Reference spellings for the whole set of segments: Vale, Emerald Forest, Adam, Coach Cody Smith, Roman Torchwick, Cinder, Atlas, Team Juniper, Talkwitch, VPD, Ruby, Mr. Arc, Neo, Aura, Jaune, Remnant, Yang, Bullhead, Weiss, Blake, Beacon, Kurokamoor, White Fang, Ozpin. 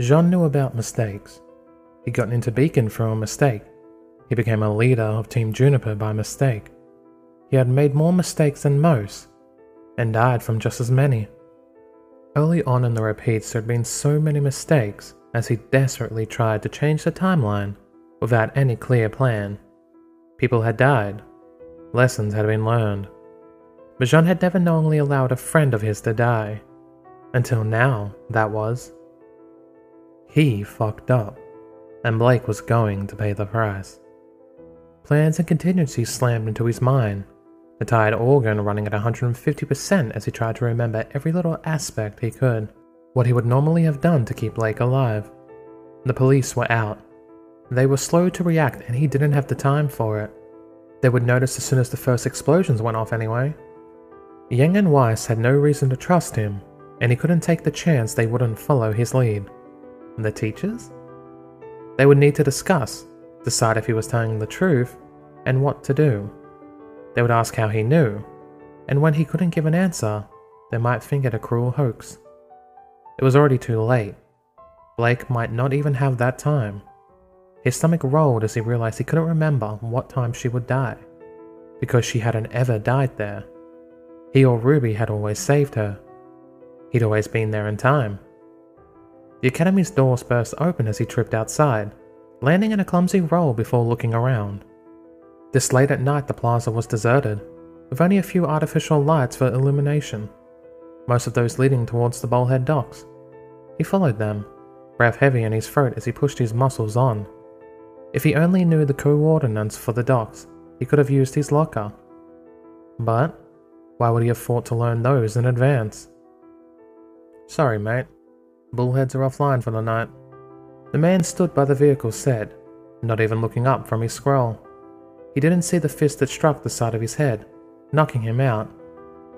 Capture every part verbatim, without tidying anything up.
Jaune knew about mistakes. He'd gotten into Beacon from a mistake. He became a leader of Team Juniper by mistake. He had made more mistakes than most, and died from just as many. Early on in the repeats there had been so many mistakes as he desperately tried to change the timeline without any clear plan. People had died. Lessons had been learned. But Jaune had never knowingly allowed a friend of his to die. Until now, that was. He fucked up, and Blake was going to pay the price. Plans and contingencies slammed into his mind, the tired organ running at one hundred fifty percent as he tried to remember every little aspect he could, what he would normally have done to keep Blake alive. The police were out. They were slow to react and he didn't have the time for it. They would notice as soon as the first explosions went off anyway. Yang and Weiss had no reason to trust him, and he couldn't take the chance they wouldn't follow his lead. The teachers? They would need to discuss, decide if he was telling the truth, and what to do. They would ask how he knew, and when he couldn't give an answer, they might think it a cruel hoax. It was already too late. Blake might not even have that time. His stomach rolled as he realized he couldn't remember what time she would die, because she hadn't ever died there. He or Ruby had always saved her. He'd always been there in time. The academy's doors burst open as he tripped outside, landing in a clumsy roll before looking around. This late at night the plaza was deserted, with only a few artificial lights for illumination, most of those leading towards the Bullhead docks. He followed them, breath heavy in his throat as he pushed his muscles on. If he only knew the coordinates for the docks, he could have used his locker. But why would he have thought to learn those in advance? Sorry mate, Bullheads are offline for the night. The man stood by the vehicle said, not even looking up from his scroll. He didn't see the fist that struck the side of his head, knocking him out.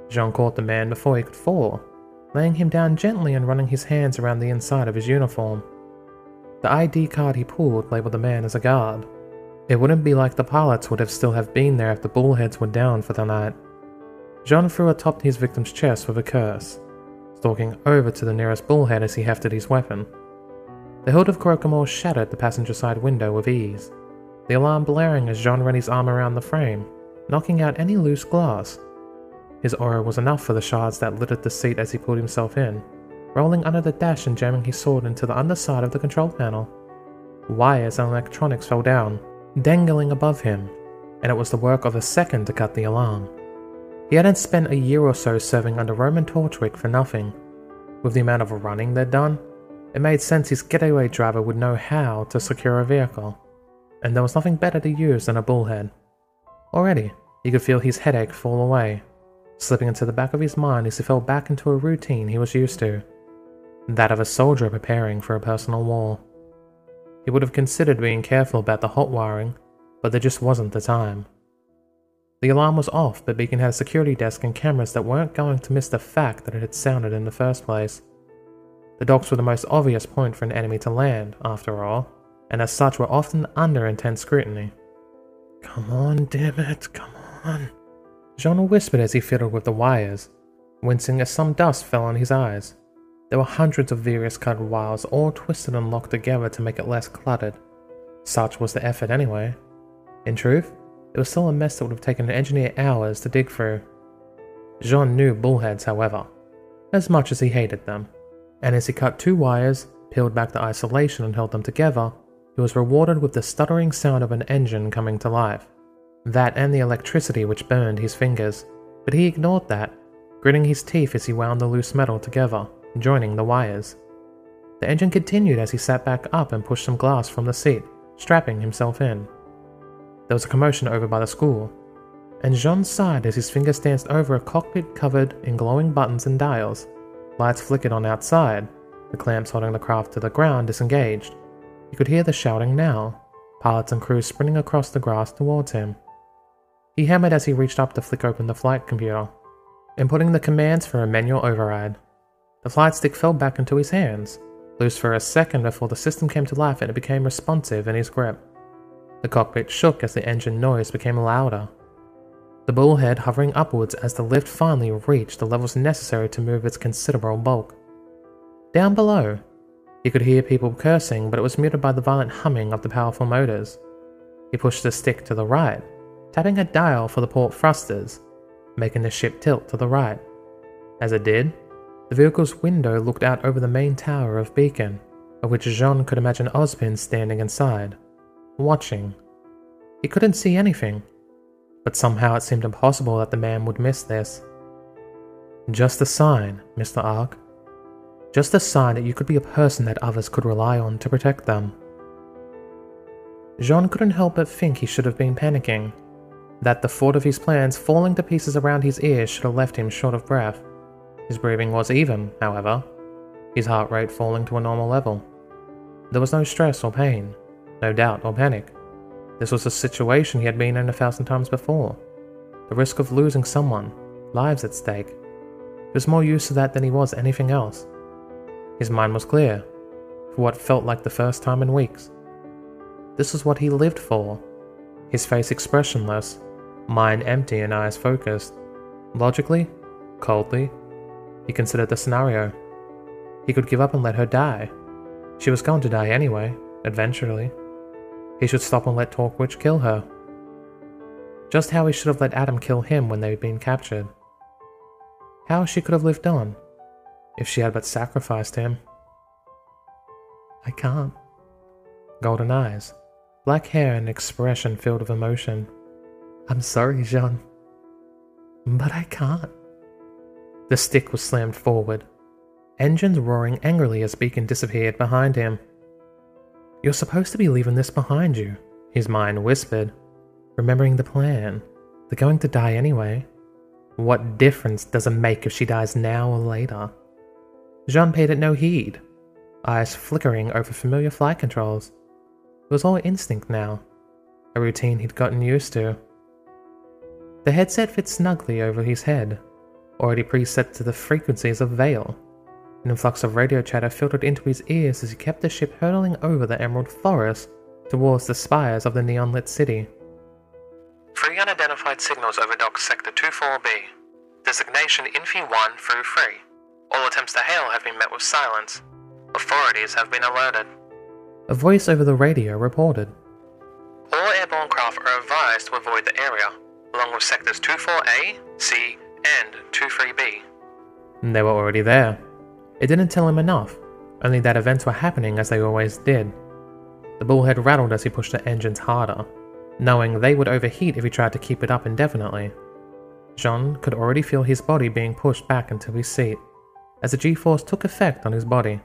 Jaune caught the man before he could fall, laying him down gently and running his hands around the inside of his uniform. The I D card he pulled labelled the man as a guard. It wouldn't be like the pilots would have still have been there if the Bullheads were down for the night. Jaune threw atop his victim's chest with a curse, stalking over to the nearest Bullhead as he hefted his weapon. The hilt of Kurokamoor shattered the passenger side window with ease, the alarm blaring as Jaune ran his arm around the frame, knocking out any loose glass. His aura was enough for the shards that littered the seat as he pulled himself in, rolling under the dash and jamming his sword into the underside of the control panel. Wires and electronics fell down, dangling above him, and it was the work of a second to cut the alarm. He hadn't spent a year or so serving under Roman Torchwick for nothing. With the amount of running they'd done, it made sense his getaway driver would know how to secure a vehicle, and there was nothing better to use than a Bullhead. Already, he could feel his headache fall away, slipping into the back of his mind as he fell back into a routine he was used to, that of a soldier preparing for a personal war. He would have considered being careful about the hot wiring, but there just wasn't the time. The alarm was off, but Beacon had a security desk and cameras that weren't going to miss the fact that it had sounded in the first place. The docks were the most obvious point for an enemy to land, after all, and as such were often under intense scrutiny. Come on, damn it, come on, Jaune whispered as he fiddled with the wires, wincing as some dust fell on his eyes. There were hundreds of various colored wires, all twisted and locked together to make it less cluttered. Such was the effort anyway. In truth, it was still a mess that would have taken an engineer hours to dig through. Jaune knew Bullheads, however, as much as he hated them, and as he cut two wires, peeled back the isolation and held them together, he was rewarded with the stuttering sound of an engine coming to life. That and the electricity which burned his fingers, but he ignored that, gritting his teeth as he wound the loose metal together, joining the wires. The engine continued as he sat back up and pushed some glass from the seat, strapping himself in. There was a commotion over by the school, and Jaune sighed as his fingers danced over a cockpit covered in glowing buttons and dials. Lights flickered on outside, the clamps holding the craft to the ground disengaged. He could hear the shouting now, pilots and crew sprinting across the grass towards him. He hammered as he reached up to flick open the flight computer, inputting the commands for a manual override. The flight stick fell back into his hands, loose for a second before the system came to life and it became responsive in his grip. The cockpit shook as the engine noise became louder, the Bullhead hovering upwards as the lift finally reached the levels necessary to move its considerable bulk. Down below, He could hear people cursing, but it was muted by the violent humming of the powerful motors. He pushed the stick to the right, tapping a dial for the port thrusters, making the ship tilt to the right. As it did, the vehicle's window looked out over the main tower of Beacon, of which Jaune could imagine Ozpin standing inside, watching. He couldn't see anything, but somehow it seemed impossible that the man would miss this. Just a sign, Mister Arc. Just a sign that you could be a person that others could rely on to protect them. Jaune couldn't help but think he should have been panicking, that the thought of his plans falling to pieces around his ears should have left him short of breath. His breathing was even, however, his heart rate falling to a normal level. There was no stress or pain, no doubt or panic. This was a situation he had been in a thousand times before. The risk of losing someone, lives at stake. He was more used to that than he was anything else. His mind was clear, for what felt like the first time in weeks. This was what he lived for. His face expressionless, mind empty and eyes focused. Logically, coldly, he considered the scenario. He could give up and let her die. She was going to die anyway, eventually. He should stop and let Talkwitch kill her. Just how he should have let Adam kill him when they'd been captured. How she could have lived on, if she had but sacrificed him. I can't. Golden eyes, black hair and expression filled with emotion. I'm sorry, Jaune, but I can't. The stick was slammed forward, engines roaring angrily as Beacon disappeared behind him. You're supposed to be leaving this behind you, his mind whispered, remembering the plan. They're going to die anyway. What difference does it make if she dies now or later? Jaune paid it no heed, eyes flickering over familiar flight controls. It was all instinct now, a routine he'd gotten used to. The headset fit snugly over his head, already preset to the frequencies of Vale. An influx of radio chatter filtered into his ears as he kept the ship hurtling over the Emerald Forest towards the spires of the neon-lit city. Three unidentified signals over Dock Sector two four B, designation I N F I one through three. All attempts to hail have been met with silence. Authorities have been alerted. A voice over the radio reported. All airborne craft are advised to avoid the area, along with sectors two four A, C, and two three B. And they were already there. It didn't tell him enough, only that events were happening as they always did. The bullhead rattled as he pushed the engines harder, knowing they would overheat if he tried to keep it up indefinitely. Jaune could already feel his body being pushed back into his seat, as the G-force took effect on his body.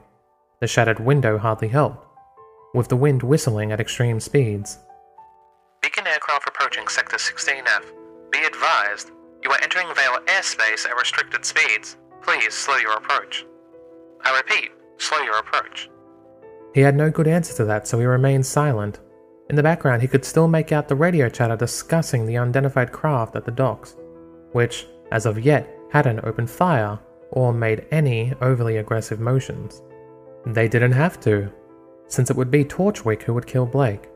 The shattered window hardly helped, with the wind whistling at extreme speeds. Beacon aircraft approaching Sector sixteen F. Be advised, you are entering Vale airspace at restricted speeds. Please slow your approach. I repeat, slow your approach. He had no good answer to that, so he remained silent. In the background, he could still make out the radio chatter discussing the unidentified craft at the docks, which, as of yet, hadn't opened fire or made any overly aggressive motions. They didn't have to, since it would be Torchwick who would kill Blake.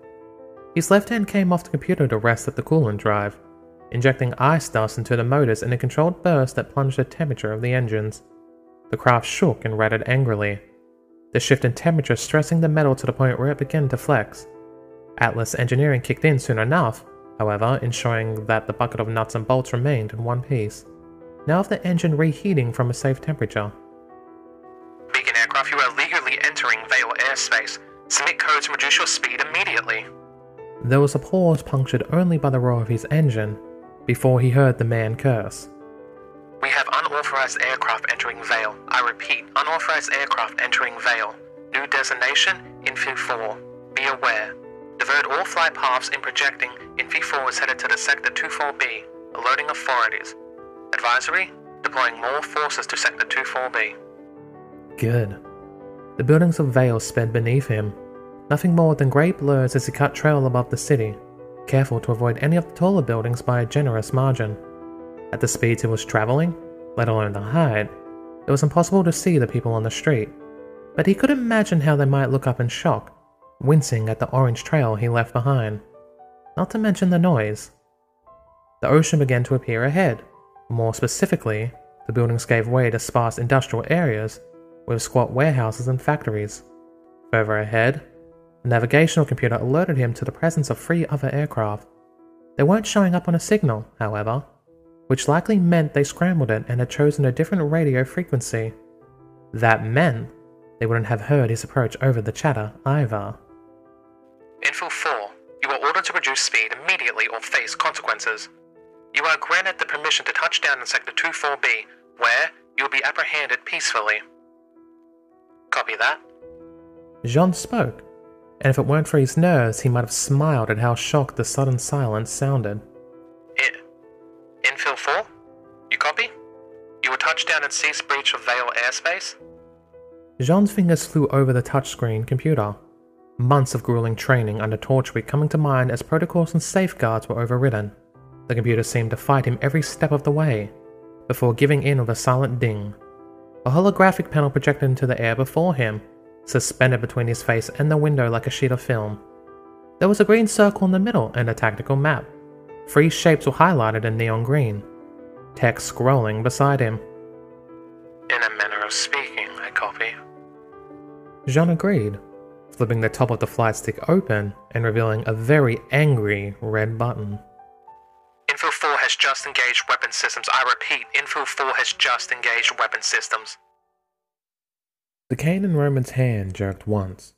His left hand came off the computer to rest at the coolant drive, injecting ice dust into the motors in a controlled burst that plunged the temperature of the engines. The craft shook and rattled angrily, the shift in temperature stressing the metal to the point where it began to flex. Atlas engineering kicked in soon enough, however, ensuring that the bucket of nuts and bolts remained in one piece, now of the engine reheating from a safe temperature. Beacon aircraft, you are legally entering Vale airspace. Submit codes and reduce your speed immediately. There was a pause punctured only by the roar of his engine, before he heard the man curse. We have unauthorized aircraft entering Vale. I repeat, unauthorized aircraft entering Vale. New designation, I N F I four. Be aware. Divert all flight paths in projecting. I N F I four is headed to the Sector two four B, alerting authorities. Advisory, deploying more forces to Sector two four B. Good. The buildings of Vale sped beneath him, nothing more than grey blurs as he cut trail above the city, careful to avoid any of the taller buildings by a generous margin. At the speeds he was travelling, let alone the height, it was impossible to see the people on the street, but he could imagine how they might look up in shock, wincing at the orange trail he left behind, not to mention the noise. The ocean began to appear ahead. More specifically, the buildings gave way to sparse industrial areas with squat warehouses and factories, Further ahead, the navigational computer alerted him to the presence of three other aircraft. They weren't showing up on a signal, however, which likely meant they scrambled it and had chosen a different radio frequency. That meant they wouldn't have heard his approach over the chatter either. Info four, you are ordered to reduce speed immediately or face consequences. You are granted the permission to touch down in Sector two four B, where you will be apprehended peacefully. Copy that. Jaune spoke, and if it weren't for his nerves, he might have smiled at how shocked the sudden silence sounded. It. Infill four? You copy? You will touch down and cease breach of Vale airspace? Jaune's fingers flew over the touchscreen computer. Months of grueling training under Torchwick coming to mind as protocols and safeguards were overridden. The computer seemed to fight him every step of the way, before giving in with a silent ding. A holographic panel projected into the air before him, suspended between his face and the window like a sheet of film. There was a green circle in the middle and a tactical map. Three shapes were highlighted in neon green, text scrolling beside him. In a manner of speaking, I copy. Jaune agreed, flipping the top of the flight stick open and revealing a very angry red button. Info four has just engaged weapon systems. I repeat, Info four has just engaged weapon systems. The cane in Roman's hand jerked once,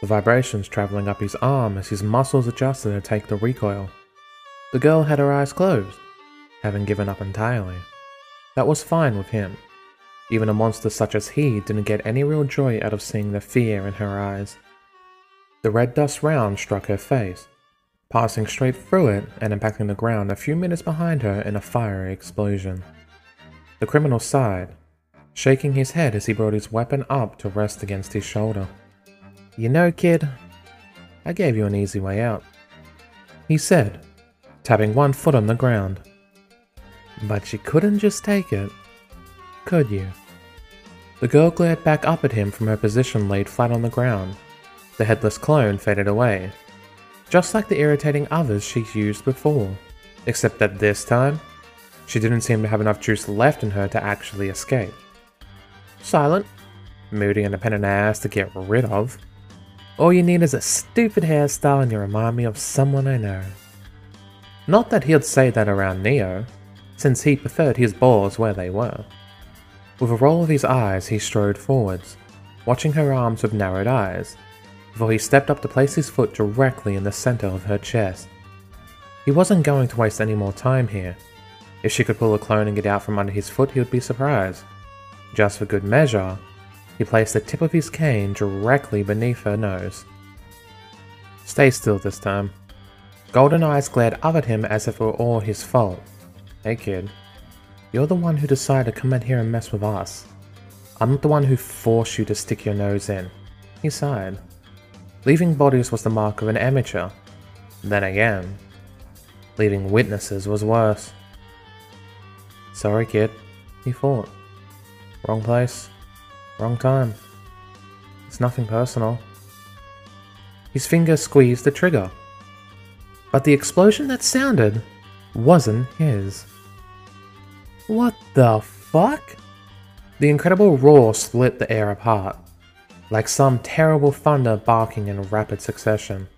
the vibrations travelling up his arm as his muscles adjusted to take the recoil. The girl had her eyes closed, having given up entirely. That was fine with him. Even a monster such as he didn't get any real joy out of seeing the fear in her eyes. The red dust round struck her face, passing straight through it and impacting the ground a few minutes behind her in a fiery explosion. The criminal sighed, shaking his head as he brought his weapon up to rest against his shoulder. You know, kid, I gave you an easy way out, he said, tapping one foot on the ground. But you couldn't just take it, could you? The girl glared back up at him from her position laid flat on the ground. The headless clone faded away, just like the irritating others she'd used before, except that this time, she didn't seem to have enough juice left in her to actually escape. Silent, moody and a pain in the ass to get rid of. All you need is a stupid hairstyle and you remind me of someone I know. Not that he'd say that around Neo, since he preferred his balls where they were. With a roll of his eyes he strode forwards, watching her arms with narrowed eyes, before he stepped up to place his foot directly in the centre of her chest. He wasn't going to waste any more time here. If she could pull a clone and get out from under his foot, he would be surprised. Just for good measure, he placed the tip of his cane directly beneath her nose. Stay still this time. Golden eyes glared up at him as if it were all his fault. Hey kid, you're the one who decided to come in here and mess with us. I'm not the one who forced you to stick your nose in. He sighed. Leaving bodies was the mark of an amateur. Then again, leaving witnesses was worse. Sorry kid, he thought. Wrong place, wrong time. It's nothing personal. His finger squeezed the trigger, but the explosion that sounded wasn't his. What the fuck? The incredible roar split the air apart, like some terrible thunder barking in rapid succession.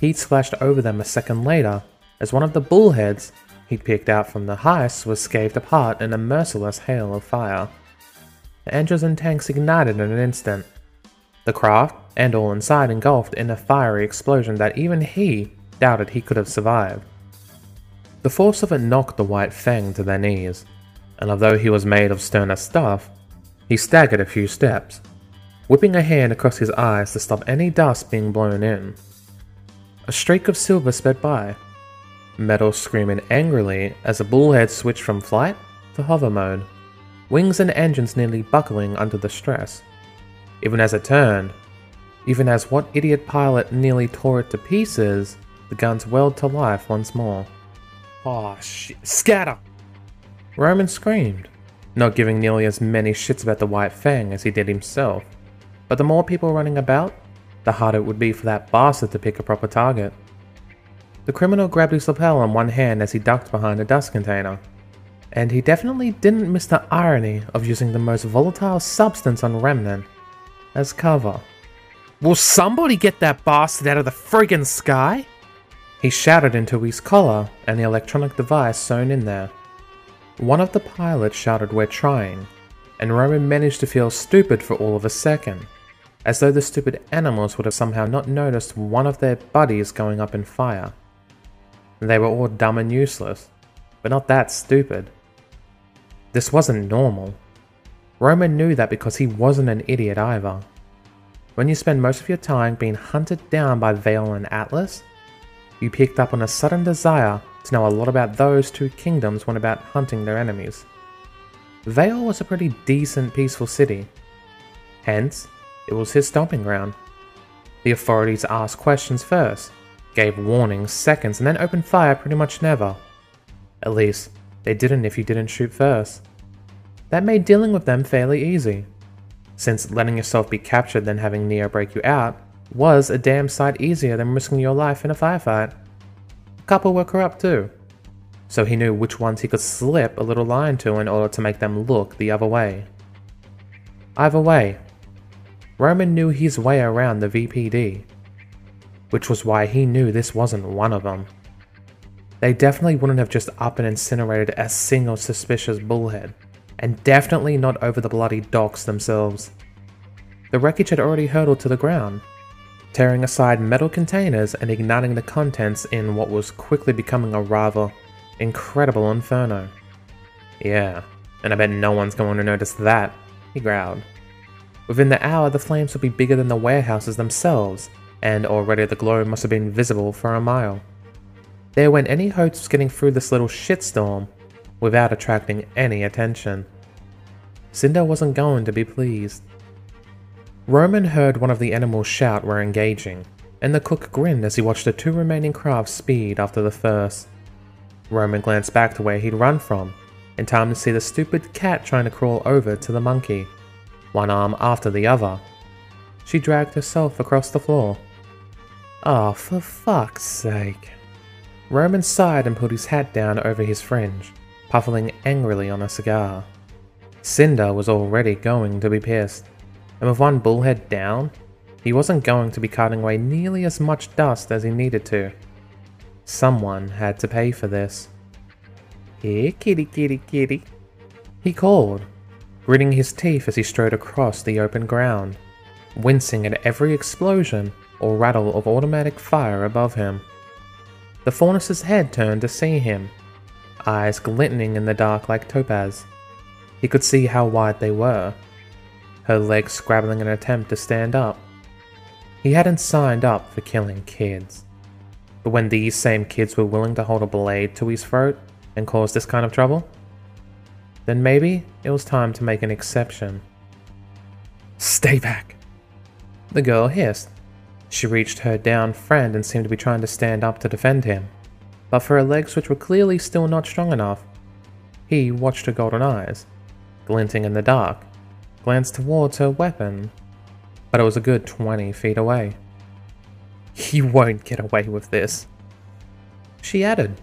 Heat splashed over them a second later as one of the bullheads he'd picked out from the heist was scathed apart in a merciless hail of fire. The engines and tanks ignited in an instant. The craft, and all inside, engulfed in a fiery explosion that even he doubted he could have survived. The force of it knocked the White Fang to their knees, and although he was made of sterner stuff, he staggered a few steps, whipping a hand across his eyes to stop any dust being blown in. A streak of silver sped by, metal screaming angrily as the bullhead switched from flight to hover mode, wings and engines nearly buckling under the stress. Even as it turned, even as what idiot pilot nearly tore it to pieces, the guns welled to life once more. Aw, shit, scatter! Roman screamed, not giving nearly as many shits about the White Fang as he did himself, but the more people running about, the harder it would be for that bastard to pick a proper target. The criminal grabbed his lapel in one hand as he ducked behind a dust container. And he definitely didn't miss the irony of using the most volatile substance on Remnant as cover. Will somebody get that bastard out of the friggin' sky? He shouted into his collar and the electronic device sewn in there. One of the pilots shouted, "We're trying," and Roman managed to feel stupid for all of a second, as though the stupid animals would have somehow not noticed one of their buddies going up in fire. They were all dumb and useless, but not that stupid. This wasn't normal. Roman knew that because he wasn't an idiot either. When you spend most of your time being hunted down by Vale and Atlas, you picked up on a sudden desire to know a lot about those two kingdoms when about hunting their enemies. Vale was a pretty decent, peaceful city. Hence, it was his stomping ground. The authorities asked questions first, gave warnings seconds, and then opened fire pretty much never. At least, they didn't if you didn't shoot first. That made dealing with them fairly easy, since letting yourself be captured than having Neo break you out was a damn sight easier than risking your life in a firefight. A couple were corrupt too, so he knew which ones he could slip a little line to in order to make them look the other way. Either way, Roman knew his way around the V P D, which was why he knew this wasn't one of them. They definitely wouldn't have just up and incinerated a single suspicious bullhead, and definitely not over the bloody docks themselves. The wreckage had already hurtled to the ground, tearing aside metal containers and igniting the contents in what was quickly becoming a rather incredible inferno. "Yeah, and I bet no one's going to notice that," he growled. Within the hour, the flames would be bigger than the warehouses themselves, and already the glow must have been visible for a mile. There went any hopes of getting through this little shitstorm without attracting any attention. Cinder wasn't going to be pleased. Roman heard one of the animals shout, "We're engaging," and the cook grinned as he watched the two remaining crafts speed after the first. Roman glanced back to where he'd run from, in time to see the stupid cat trying to crawl over to the monkey, one arm after the other. She dragged herself across the floor. Oh, for fuck's sake. Roman sighed and pulled his hat down over his fringe, puffing angrily on a cigar. Cinder was already going to be pissed, and with one bullhead down, he wasn't going to be carting away nearly as much dust as he needed to. Someone had to pay for this. "Here, kitty, kitty, kitty," he called, gritting his teeth as he strode across the open ground, wincing at every explosion or rattle of automatic fire above him. The Faunus's head turned to see him, eyes glinting in the dark like topaz. He could see how wide they were, her legs scrabbling in an attempt to stand up. He hadn't signed up for killing kids, but when these same kids were willing to hold a blade to his throat and cause this kind of trouble, then maybe it was time to make an exception. "Stay back," the girl hissed. She reached her downed friend and seemed to be trying to stand up to defend him, but for her legs, which were clearly still not strong enough. He watched her golden eyes, glinting in the dark, glanced towards her weapon, but it was a good twenty feet away. "You won't get away with this," she added.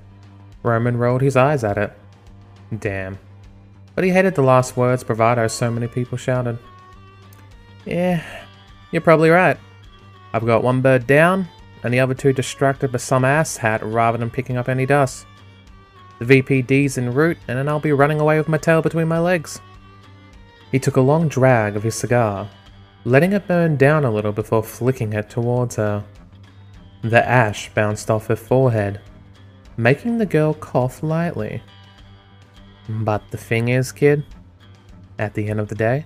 Roman rolled his eyes at it. Damn. But he hated the last words bravado so many people shouted. "Yeah, you're probably right. I've got one bird down, and the other two distracted by some asshat rather than picking up any dust. The V P D's en route, and then I'll be running away with my tail between my legs." He took a long drag of his cigar, letting it burn down a little before flicking it towards her. The ash bounced off her forehead, making the girl cough lightly. "But the thing is, kid, at the end of the day,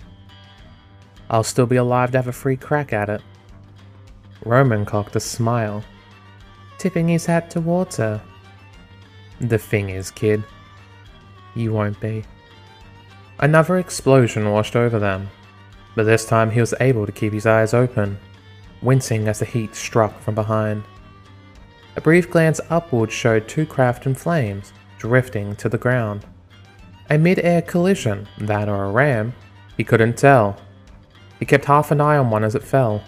I'll still be alive to have a free crack at it." Roman cocked a smile, tipping his hat towards her. "The thing is, kid, you won't be." Another explosion washed over them, but this time he was able to keep his eyes open, wincing as the heat struck from behind. A brief glance upward showed two craft in flames drifting to the ground. A mid-air collision, that or a ram, he couldn't tell. He kept half an eye on one as it fell,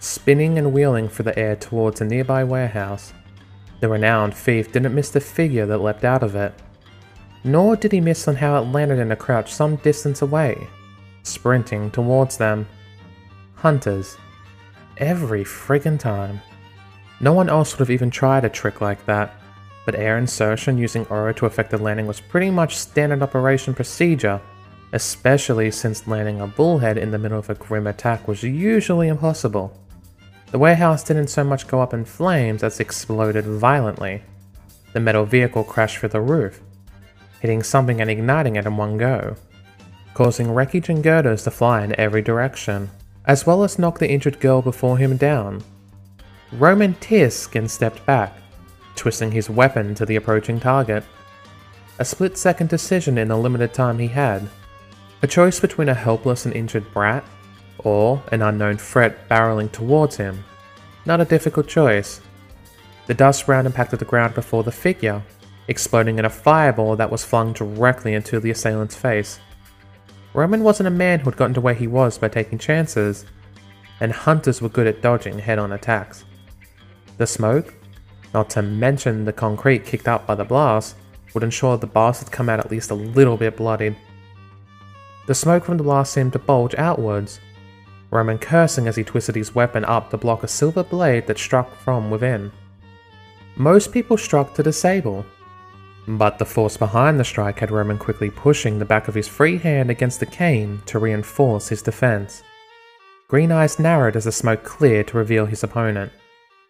spinning and wheeling through the air towards a nearby warehouse. The renowned thief didn't miss the figure that leapt out of it, nor did he miss on how it landed in a crouch some distance away, sprinting towards them. Hunters. every friggin' time. No one else would have even tried a trick like that, but air insertion using Aura to affect the landing was pretty much standard operation procedure, especially since landing a bullhead in the middle of a grim attack was usually impossible. The warehouse didn't so much go up in flames as exploded violently. The metal vehicle crashed through the roof, hitting something and igniting it in one go, causing wreckage and girders to fly in every direction, as well as knock the injured girl before him down. Roman Torchwick stepped back, twisting his weapon to the approaching target. A split-second decision in the limited time he had. A choice between a helpless and injured brat, or an unknown threat barreling towards him. Not a difficult choice. The dust round impacted the ground before the figure, exploding in a fireball that was flung directly into the assailant's face. Roman wasn't a man who had gotten to where he was by taking chances, and hunters were good at dodging head-on attacks. The smoke, not to mention the concrete kicked up by the blast, would ensure the bastard come out at least a little bit bloodied. The smoke from the blast seemed to bulge outwards, Roman cursing as he twisted his weapon up to block a silver blade that struck from within. Most people struck to disable, but the force behind the strike had Roman quickly pushing the back of his free hand against the cane to reinforce his defense. Green eyes narrowed as the smoke cleared to reveal his opponent,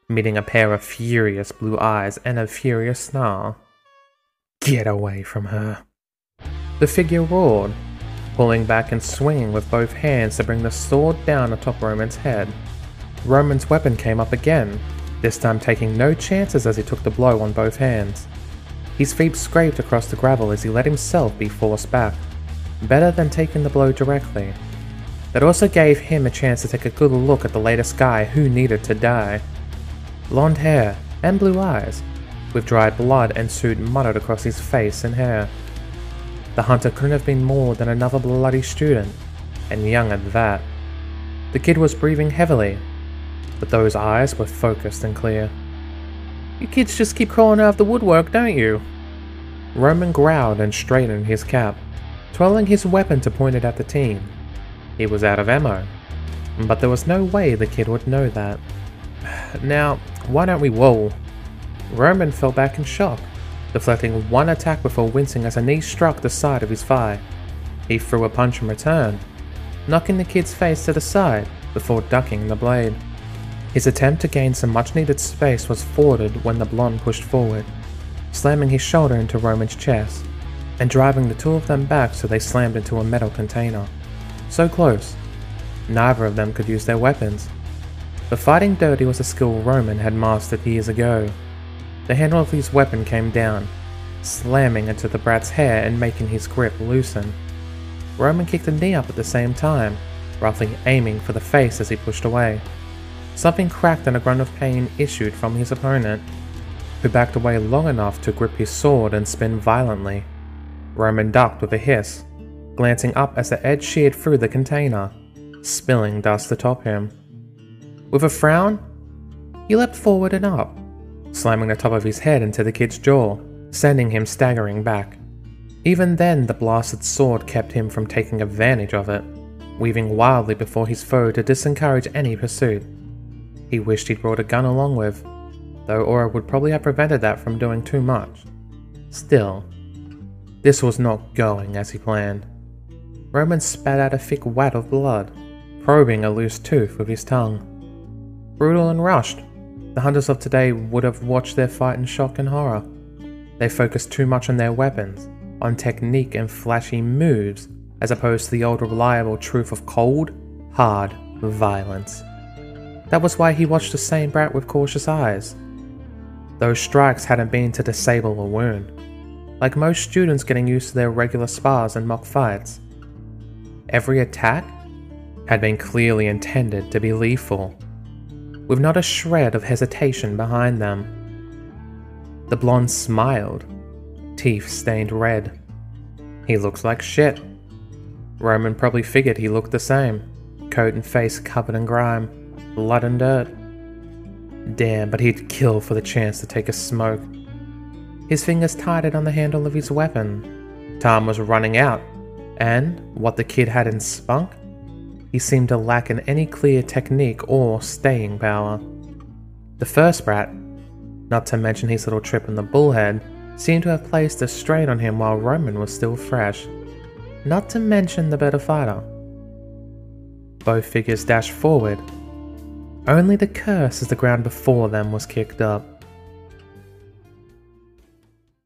meeting a pair of furious blue eyes and a furious snarl. Get away from her! The figure roared, pulling back and swinging with both hands to bring the sword down atop Roman's head. Roman's weapon came up again, this time taking no chances as he took the blow on both hands. His feet scraped across the gravel as he let himself be forced back, better than taking the blow directly. That also gave him a chance to take a good look at the latest guy who needed to die. Blonde hair and blue eyes, with dry blood and soot muttered across his face and hair. The hunter couldn't have been more than another bloody student, and young at that. The kid was breathing heavily, but those eyes were focused and clear. You kids just keep crawling out of the woodwork, don't you? Roman growled and straightened his cap, twirling his weapon to point it at the team. He was out of ammo, but there was no way the kid would know that. Now, why don't we wall? Roman fell back in shock, deflecting one attack before wincing as a knee struck the side of his thigh. He threw a punch in return, knocking the kid's face to the side before ducking the blade. His attempt to gain some much needed space was thwarted when the blonde pushed forward, slamming his shoulder into Roman's chest, and driving the two of them back so they slammed into a metal container. So close, neither of them could use their weapons. But fighting dirty was a skill Roman had mastered years ago. The handle of his weapon came down, slamming into the brat's hair and making his grip loosen. Roman kicked a knee up at the same time, roughly aiming for the face as he pushed away. Something cracked and a grunt of pain issued from his opponent, who backed away long enough to grip his sword and spin violently. Roman ducked with a hiss, glancing up as the edge sheared through the container, spilling dust atop him. With a frown, he leapt forward and up, slamming the top of his head into the kid's jaw, sending him staggering back. Even then, the blasted sword kept him from taking advantage of it, weaving wildly before his foe to disencourage any pursuit. He wished he'd brought a gun along with, though Aura would probably have prevented that from doing too much. Still, this was not going as he planned. Roman spat out a thick wad of blood, probing a loose tooth with his tongue. Brutal and rushed, the hunters of today would have watched their fight in shock and horror. They focused too much on their weapons, on technique and flashy moves, as opposed to the old reliable truth of cold, hard violence. That was why he watched the same brat with cautious eyes. Those strikes hadn't been to disable or wound, like most students getting used to their regular spars and mock fights. Every attack had been clearly intended to be lethal, with not a shred of hesitation behind them. The blonde smiled, teeth stained red. He looks like shit. Roman probably figured he looked the same, coat and face covered in grime, blood and dirt. Damn, but he'd kill for the chance to take a smoke. His fingers tightened on the handle of his weapon. Time was running out, and what the kid had in spunk, he seemed to lack in any clear technique or staying power. The first rat, not to mention his little trip in the Bullhead, seemed to have placed a strain on him while Roman was still fresh, not to mention the better fighter. Both figures dashed forward. Only the curse as the ground before them was kicked up.